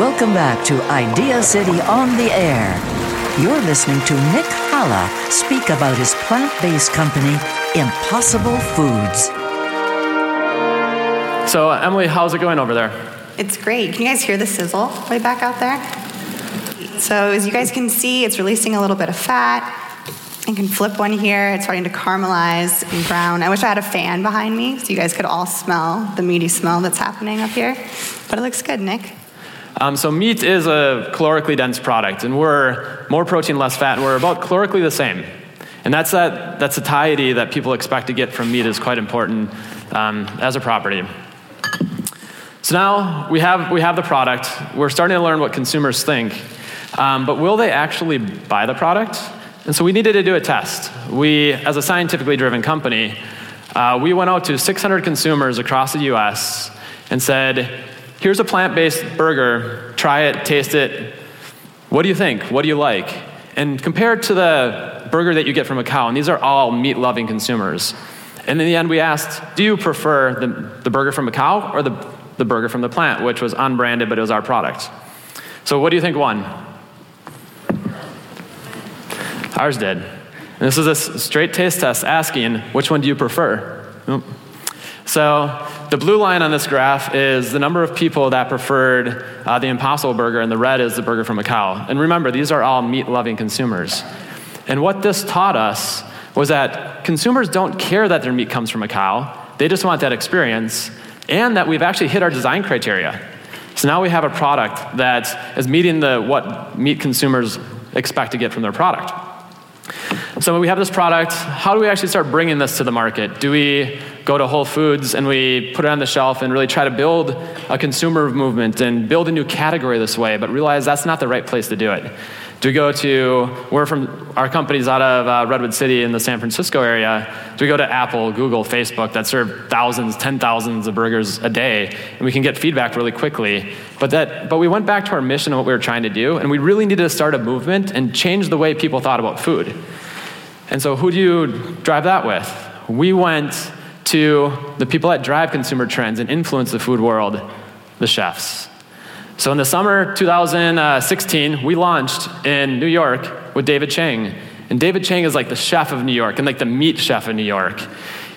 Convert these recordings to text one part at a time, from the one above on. Welcome back to Idea City on the Air. You're listening to Nick Halla speak about his plant-based company, Impossible Foods. So, Emily, how's it going over there? It's great. Can you guys hear the sizzle way back out there? So, as you guys can see, it's releasing a little bit of fat. I can flip one here. It's starting to caramelize and brown. I wish I had a fan behind me so you guys could all smell the meaty smell that's happening up here. But it looks good, Nick. So meat is a calorically dense product, and we're more protein, less fat, and we're about calorically the same. And that satiety that people expect to get from meat is quite important as a property. So now we have the product. We're starting to learn what consumers think, but will they actually buy the product? And so we needed to do a test. We, as a scientifically driven company, we went out to 600 consumers across the U.S. and said, here's a plant-based burger, try it, taste it. What do you think? What do you like? And compared to the burger that you get from a cow, and these are all meat-loving consumers. And in the end, we asked, do you prefer the burger from a cow or the burger from the plant, which was unbranded, but it was our product? So what do you think won? Ours did. And this is a straight taste test asking, which one do you prefer? Nope. So the blue line on this graph is the number of people that preferred the Impossible Burger, and the red is the burger from a cow. And remember, these are all meat-loving consumers. And what this taught us was that consumers don't care that their meat comes from a cow. They just want that experience, and that we've actually hit our design criteria. So now we have a product that is meeting what meat consumers expect to get from their product. So we have this product. How do we actually start bringing this to the market? Do we go to Whole Foods and we put it on the shelf and really try to build a consumer movement and build a new category this way, but realize that's not the right place to do it? Do we go to, our company's out of Redwood City in the San Francisco area. Do we go to Apple, Google, Facebook that serve thousands, 10,000s of burgers a day, and we can get feedback really quickly? But we went back to our mission and what we were trying to do, and we really needed to start a movement and change the way people thought about food. And so who do you drive that with? We went to the people that drive consumer trends and influence the food world, the chefs. So in the summer 2016, we launched in New York with David Chang. And David Chang is like the chef of New York and like the meat chef of New York.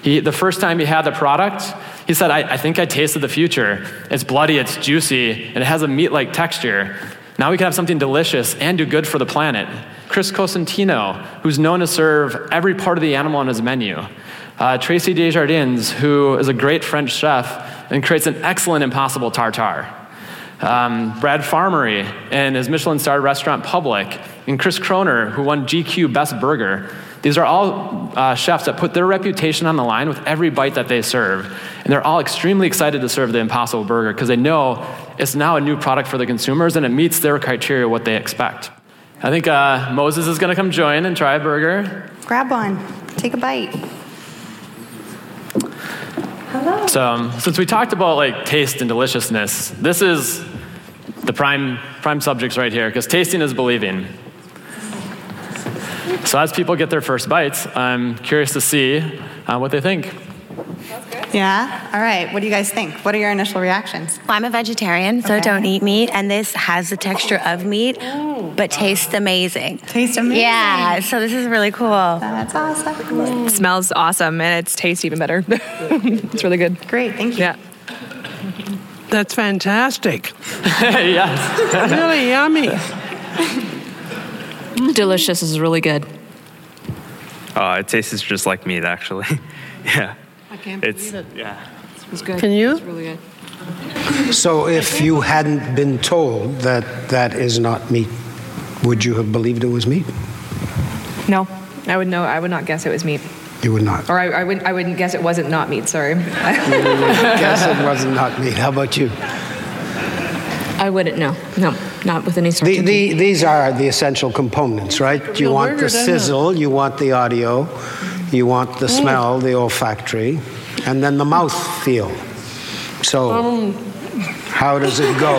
The first time he had the product, he said, I think I tasted the future. It's bloody, it's juicy, and it has a meat-like texture. Now we can have something delicious and do good for the planet. Chris Cosentino, who's known to serve every part of the animal on his menu. Tracy Desjardins, who is a great French chef and creates an excellent Impossible Tartare. Brad Farmery and his Michelin-starred restaurant Public, and Chris Kroner, who won GQ Best Burger. These are all chefs that put their reputation on the line with every bite that they serve. And they're all extremely excited to serve the Impossible Burger because they know it's now a new product for the consumers and it meets their criteria, what they expect. I think Moses is going to come join and try a burger. Grab one. Take a bite. Hello. So since we talked about like taste and deliciousness, this is the prime subjects right here, because tasting is believing. So as people get their first bites, I'm curious to see what they think. Yeah? All right. What do you guys think? What are your initial reactions? Well, I'm a vegetarian, so don't eat meat. And this has the texture of meat, but tastes amazing. Tastes amazing. Yeah. So this is really cool. That's awesome. Mm. It smells awesome, and it tastes even better. It's really good. Great. Thank you. Yeah. That's fantastic. Yes. Really yummy. Delicious is really good. Oh, it tastes just like meat, actually. Yeah. I can't believe it. Yeah. It's good. Can you? It's really good. So if you hadn't been told that that is not meat, would you have believed it was meat? No. I would not guess it was meat. You would not? Or I wouldn't guess it wasn't not meat, sorry. You would guess it wasn't not meat. How about you? I wouldn't, no. not with any certainty. These are the essential components, right? You want the sizzle, you want the audio, you want the smell, the olfactory, and then the mouth feel. So how does it go?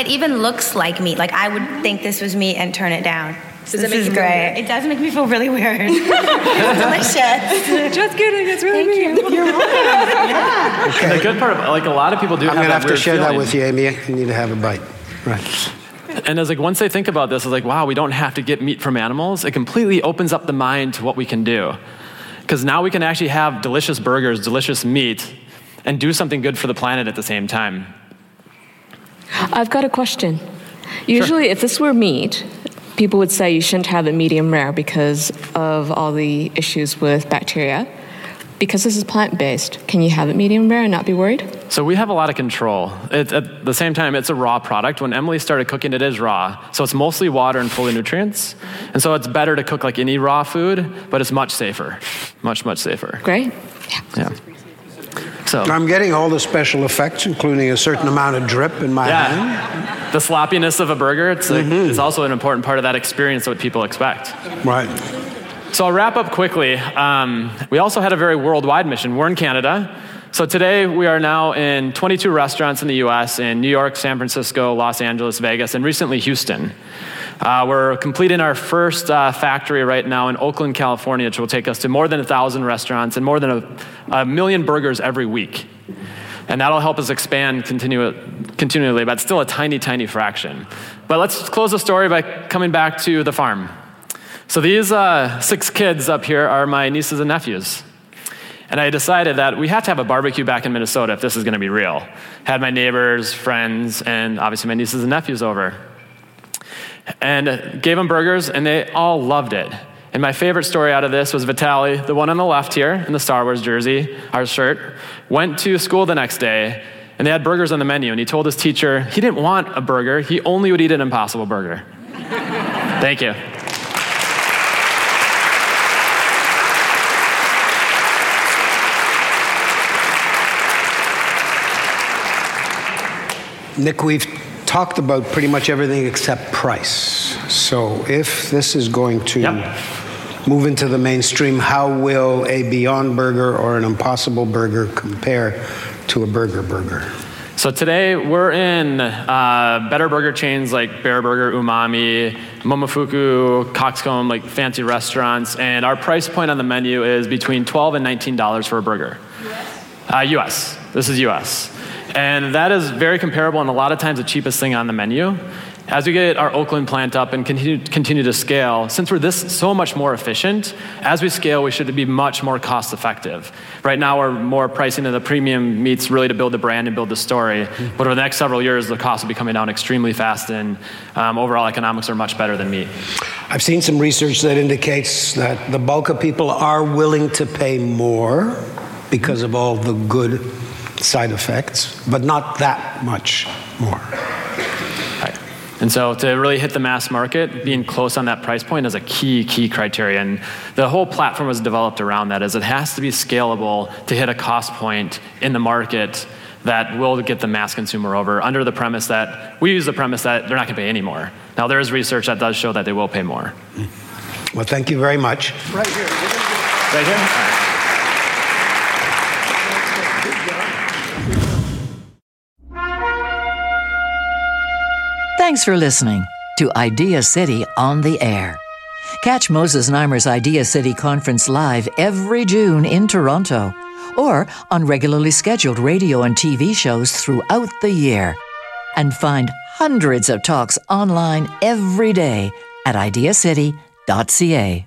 It even looks like meat. Like, I would think this was meat and turn it down. Does this make you feel great? It does make me feel really weird. It's delicious. Just kidding. It's really weird. You're right. Yeah. Okay. The good part of, like, a lot of people do. I'm gonna have to share that with you, Amy. You need to have a bite, right? And I was like, once I think about this, I was like, wow, we don't have to get meat from animals. It completely opens up the mind to what we can do, because now we can actually have delicious burgers, delicious meat, and do something good for the planet at the same time. I've got a question. Usually, if this were meat, people would say you shouldn't have it medium rare because of all the issues with bacteria. Because this is plant-based, can you have it medium rare and not be worried? So we have a lot of control. At the same time, it's a raw product. When Emily started cooking, it is raw. So it's mostly water and full of nutrients. And so it's better to cook like any raw food, but it's much safer. Much, much safer. Great. Yeah. So I'm getting all the special effects, including a certain amount of drip in my hand. The sloppiness of a burger, it's also an important part of that experience that people expect. Right. So I'll wrap up quickly. We also had a very worldwide mission. We're in Canada. So today we are now in 22 restaurants in the US, in New York, San Francisco, Los Angeles, Vegas, and recently Houston. We're completing our first factory right now in Oakland, California, which will take us to more than 1,000 restaurants and more than a million burgers every week. And that'll help us expand continually, but still a tiny, tiny fraction. But let's close the story by coming back to the farm. So these 6 kids up here are my nieces and nephews. And I decided that we have to have a barbecue back in Minnesota if this is going to be real. Had my neighbors, friends, and obviously my nieces and nephews over. And gave them burgers, and they all loved it. And my favorite story out of this was Vitaly, the one on the left here in the Star Wars jersey, our shirt, went to school the next day, and they had burgers on the menu, and he told his teacher he didn't want a burger, he only would eat an Impossible Burger. Thank you. Nick, we've talked about pretty much everything except price. So if this is going to move into the mainstream, how will a Beyond Burger or an Impossible Burger compare to a burger? So today we're in better burger chains like Bear Burger, Umami, Momofuku, Coxcomb, like fancy restaurants, and our price point on the menu is between $12 and $19 for a burger. US. This is US. And that is very comparable and a lot of times the cheapest thing on the menu. As we get our Oakland plant up and continue to scale, since we're so much more efficient, as we scale, we should be much more cost effective. Right now, we're more pricing in the premium meats really to build the brand and build the story. But over the next several years, the cost will be coming down extremely fast and overall economics are much better than meat. I've seen some research that indicates that the bulk of people are willing to pay more because of all the good side effects, but not that much more. Right. And so to really hit the mass market, being close on that price point is a key criteria. And the whole platform was developed around that, is it has to be scalable to hit a cost point in the market that will get the mass consumer over, under the premise that, we use the premise that they're not going to pay any more. Now there is research that does show that they will pay more. Well, thank you very much. Right here. Right here? All right. Thanks for listening to Idea City on the Air. Catch Moses Neimer's Idea City Conference live every June in Toronto or on regularly scheduled radio and TV shows throughout the year. And find hundreds of talks online every day at ideacity.ca.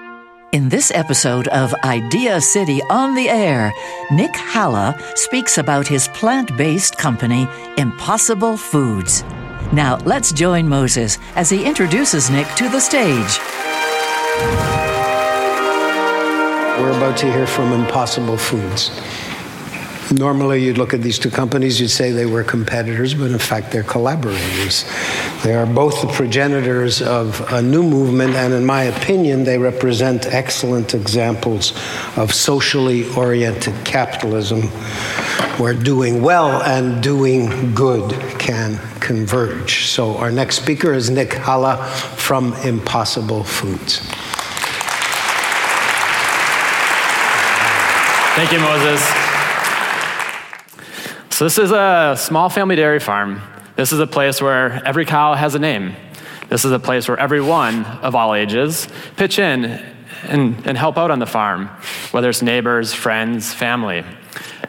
In this episode of Idea City on the Air, Nick Halla speaks about his plant-based company, Impossible Foods. Now, let's join Moses as he introduces Nick to the stage. We're about to hear from Impossible Foods. Normally, you'd look at these two companies, you'd say they were competitors, but in fact, they're collaborators. They are both the progenitors of a new movement, and in my opinion, they represent excellent examples of socially oriented capitalism, where doing well and doing good can converge. So our next speaker is Nick Halla from Impossible Foods. Thank you, Moses. So this is a small family dairy farm. This is a place where every cow has a name. This is a place where everyone of all ages pitch in and help out on the farm, whether it's neighbors, friends, family.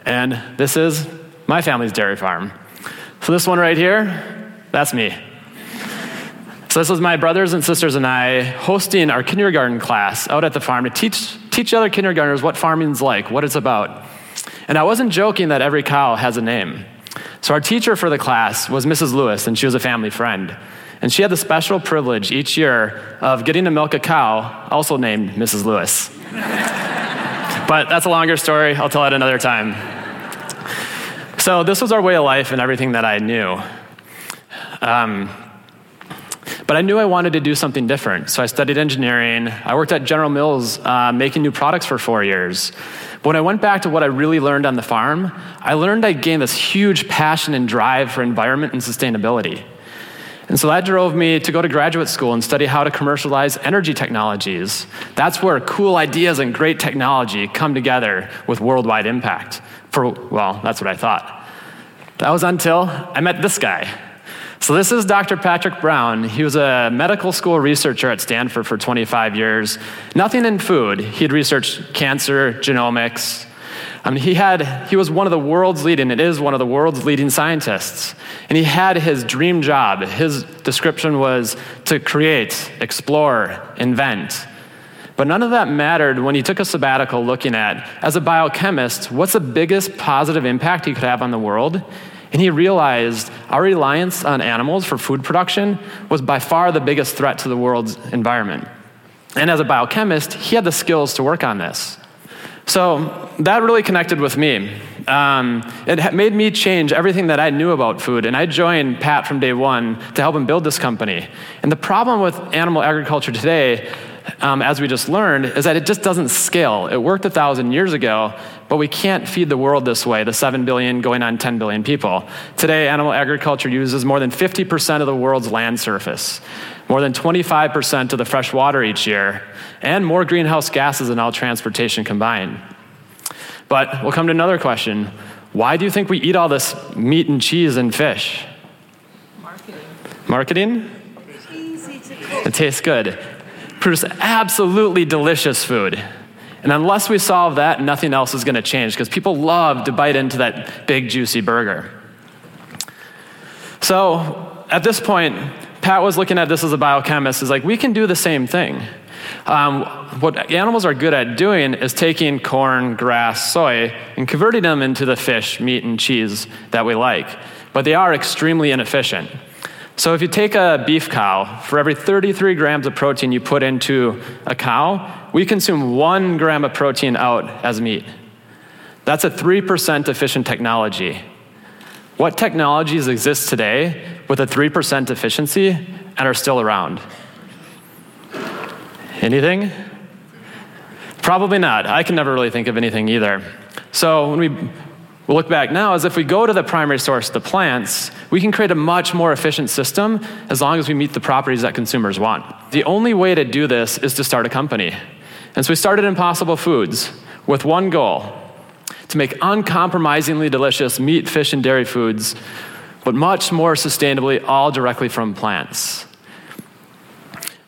And this is my family's dairy farm. So this one right here, that's me. So this was my brothers and sisters and I hosting our kindergarten class out at the farm to teach other kindergartners what farming's like, what it's about. And I wasn't joking that every cow has a name. So our teacher for the class was Mrs. Lewis, and she was a family friend. And she had the special privilege each year of getting to milk a cow, also named Mrs. Lewis. But that's a longer story. I'll tell it another time. So this was our way of life and everything that I knew. But I knew I wanted to do something different. So I studied engineering. I worked at General Mills making new products for 4 years. But when I went back to what I really learned on the farm, I learned I gained this huge passion and drive for environment and sustainability. And so that drove me to go to graduate school and study how to commercialize energy technologies. That's where cool ideas and great technology come together with worldwide impact. That's what I thought. That was until I met this guy. So this is Dr. Patrick Brown. He was a medical school researcher at Stanford for 25 years. Nothing in food. He'd researched cancer, genomics. He was one of the world's leading, it is one of the world's leading scientists. And he had his dream job. His description was to create, explore, invent. But none of that mattered when he took a sabbatical looking at, as a biochemist, what's the biggest positive impact he could have on the world? And he realized our reliance on animals for food production was by far the biggest threat to the world's environment. And as a biochemist, he had the skills to work on this. So that really connected with me. It made me change everything that I knew about food, and I joined Pat from day one to help him build this company. And the problem with animal agriculture today, as we just learned, is that it just doesn't scale. It worked 1,000 years ago, but we can't feed the world this way, the 7 billion going on 10 billion people. Today, animal agriculture uses more than 50% of the world's land surface, more than 25% of the fresh water each year, and more greenhouse gases than all transportation combined. But we'll come to another question. Why do you think we eat all this meat and cheese and fish? Marketing? Easy to cook. It tastes good. Produce absolutely delicious food. And unless we solve that, nothing else is going to change because people love to bite into that big, juicy burger. So at this point, Pat was looking at this as a biochemist. He's like, we can do the same thing. What animals are good at doing is taking corn, grass, soy, and converting them into the fish, meat, and cheese that we like. But they are extremely inefficient. So if you take a beef cow, for every 33 grams of protein you put into a cow, we consume 1 gram of protein out as meat. That's a 3% efficient technology. What technologies exist today with a 3% efficiency and are still around? Anything? Probably not. I can never really think of anything either. So when we look back now, as if we go to the primary source, the plants, we can create a much more efficient system as long as we meet the properties that consumers want. The only way to do this is to start a company. And so we started Impossible Foods with one goal, to make uncompromisingly delicious meat, fish, and dairy foods, but much more sustainably, all directly from plants.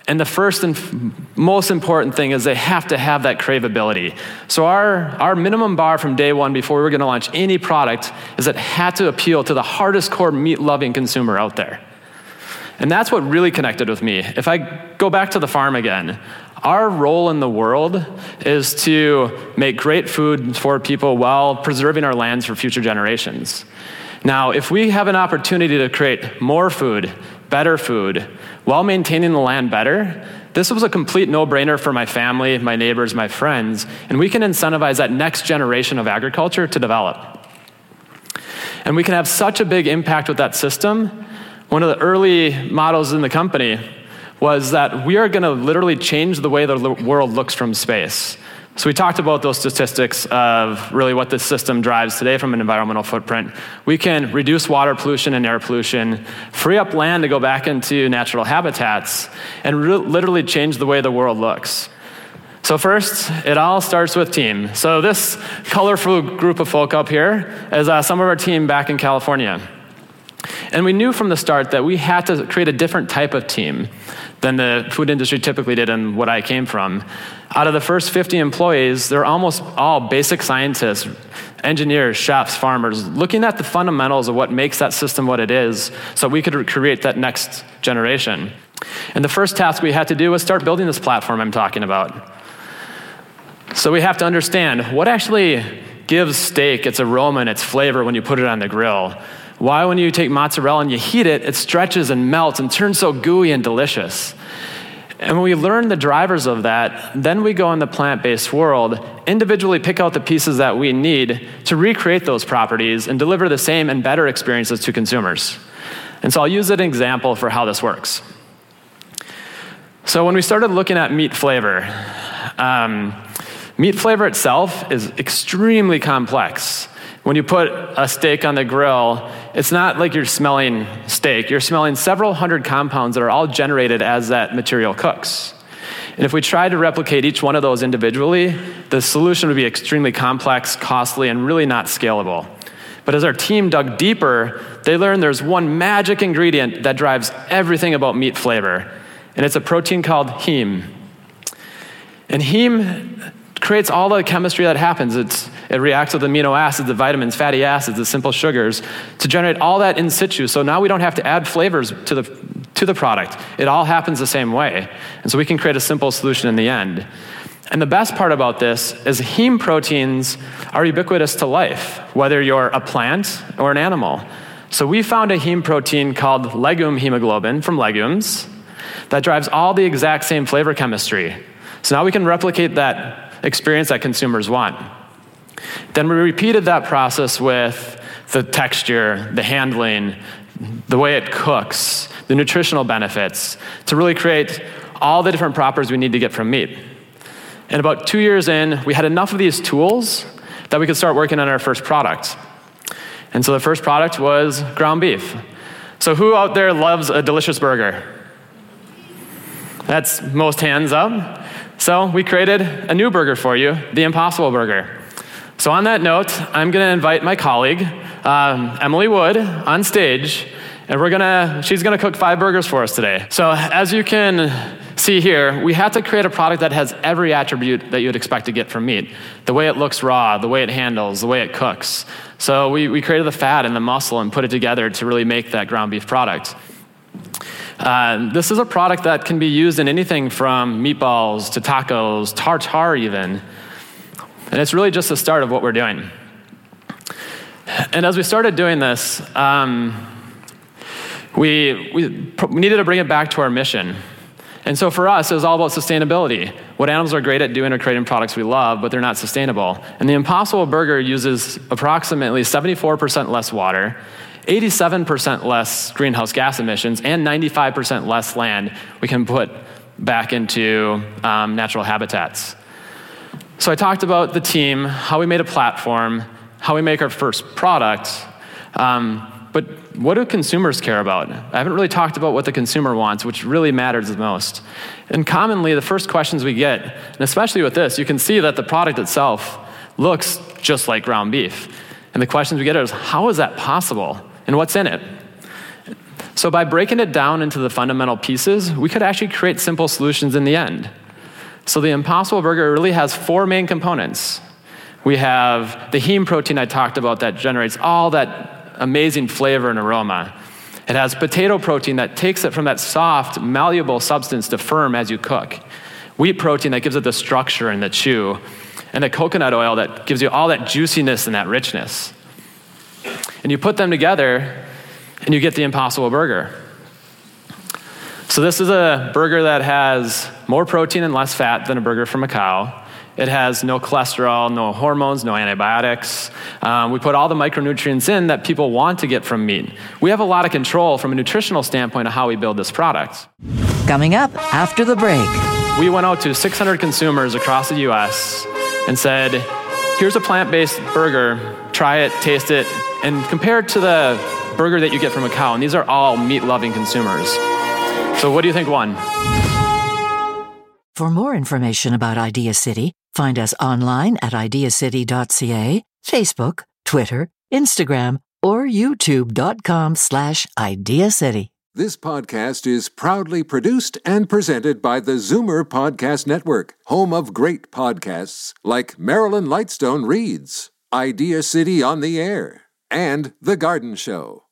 And the first and most important thing is they have to have that craveability. So our minimum bar from day one before we were gonna launch any product is it had to appeal to the hardest core meat-loving consumer out there. And that's what really connected with me. If I go back to the farm again, our role in the world is to make great food for people while preserving our lands for future generations. Now, if we have an opportunity to create more food, better food, while maintaining the land better, this was a complete no-brainer for my family, my neighbors, my friends, and we can incentivize that next generation of agriculture to develop. And we can have such a big impact with that system. One of the early models in the company was that we are going to literally change the way the world looks from space. So we talked about those statistics of really what this system drives today from an environmental footprint. We can reduce water pollution and air pollution, free up land to go back into natural habitats, and literally change the way the world looks. So first, it all starts with team. So this colorful group of folk up here is some of our team back in California. And we knew from the start that we had to create a different type of team than the food industry typically did and what I came from. Out of the first 50 employees, they're almost all basic scientists, engineers, chefs, farmers, looking at the fundamentals of what makes that system what it is so we could create that next generation. And the first task we had to do was start building this platform I'm talking about. So we have to understand what actually gives steak its aroma and its flavor when you put it on the grill. Why, when you take mozzarella and you heat it, it stretches and melts and turns so gooey and delicious. And when we learn the drivers of that, then we go in the plant-based world, individually pick out the pieces that we need to recreate those properties and deliver the same and better experiences to consumers. And so I'll use an example for how this works. So when we started looking at meat flavor itself is extremely complex. When you put a steak on the grill, it's not like you're smelling steak. You're smelling several hundred compounds that are all generated as that material cooks. And if we tried to replicate each one of those individually, the solution would be extremely complex, costly, and really not scalable. But as our team dug deeper, they learned there's one magic ingredient that drives everything about meat flavor, and it's a protein called heme. And heme creates all the chemistry that happens. It reacts with amino acids, the vitamins, fatty acids, the simple sugars to generate all that in situ. So now we don't have to add flavors to the product. It all happens the same way. And so we can create a simple solution in the end. And the best part about this is heme proteins are ubiquitous to life, whether you're a plant or an animal. So we found a heme protein called legume hemoglobin from legumes that drives all the exact same flavor chemistry. So now we can replicate that experience that consumers want. Then we repeated that process with the texture, the handling, the way it cooks, the nutritional benefits, to really create all the different properties we need to get from meat. And about 2 years in, we had enough of these tools that we could start working on our first product. And so the first product was ground beef. So who out there loves a delicious burger? That's most hands up. So we created a new burger for you, the Impossible Burger. So on that note, I'm going to invite my colleague, Emily Wood, on stage, and she's going to cook 5 burgers for us today. So as you can see here, we had to create a product that has every attribute that you'd expect to get from meat. The way it looks raw, the way it handles, the way it cooks. So we created the fat and the muscle and put it together to really make that ground beef product. This is a product that can be used in anything from meatballs to tacos, tartare even. And it's really just the start of what we're doing. And as we started doing this, we needed to bring it back to our mission. And so for us, it was all about sustainability. What animals are great at doing are creating products we love, but they're not sustainable. And the Impossible Burger uses approximately 74% less water, 87% less greenhouse gas emissions, and 95% less land we can put back into natural habitats. So I talked about the team, how we made a platform, how we make our first product, but what do consumers care about? I haven't really talked about what the consumer wants, which really matters the most. And commonly, the first questions we get, and especially with this, you can see that the product itself looks just like ground beef. And the questions we get is, how is that possible? And what's in it? So by breaking it down into the fundamental pieces, we could actually create simple solutions in the end. So the Impossible Burger really has 4 main components. We have the heme protein I talked about that generates all that amazing flavor and aroma. It has potato protein that takes it from that soft, malleable substance to firm as you cook. Wheat protein that gives it the structure and the chew. And the coconut oil that gives you all that juiciness and that richness. And you put them together and you get the Impossible Burger. So this is a burger that has more protein and less fat than a burger from a cow. It has no cholesterol, no hormones, no antibiotics. We put all the micronutrients in that people want to get from meat. We have a lot of control from a nutritional standpoint of how we build this product. Coming up after the break. We went out to 600 consumers across the U.S. and said, here's a plant-based burger. Try it, taste it, and compare it to the burger that you get from a cow. And these are all meat-loving consumers. So what do you think won? For more information about Idea City, find us online at ideacity.ca, Facebook, Twitter, Instagram, or youtube.com/Idea City. This podcast is proudly produced and presented by the Zoomer Podcast Network, home of great podcasts like Marilyn Lightstone Reads, Idea City on the Air, and The Garden Show.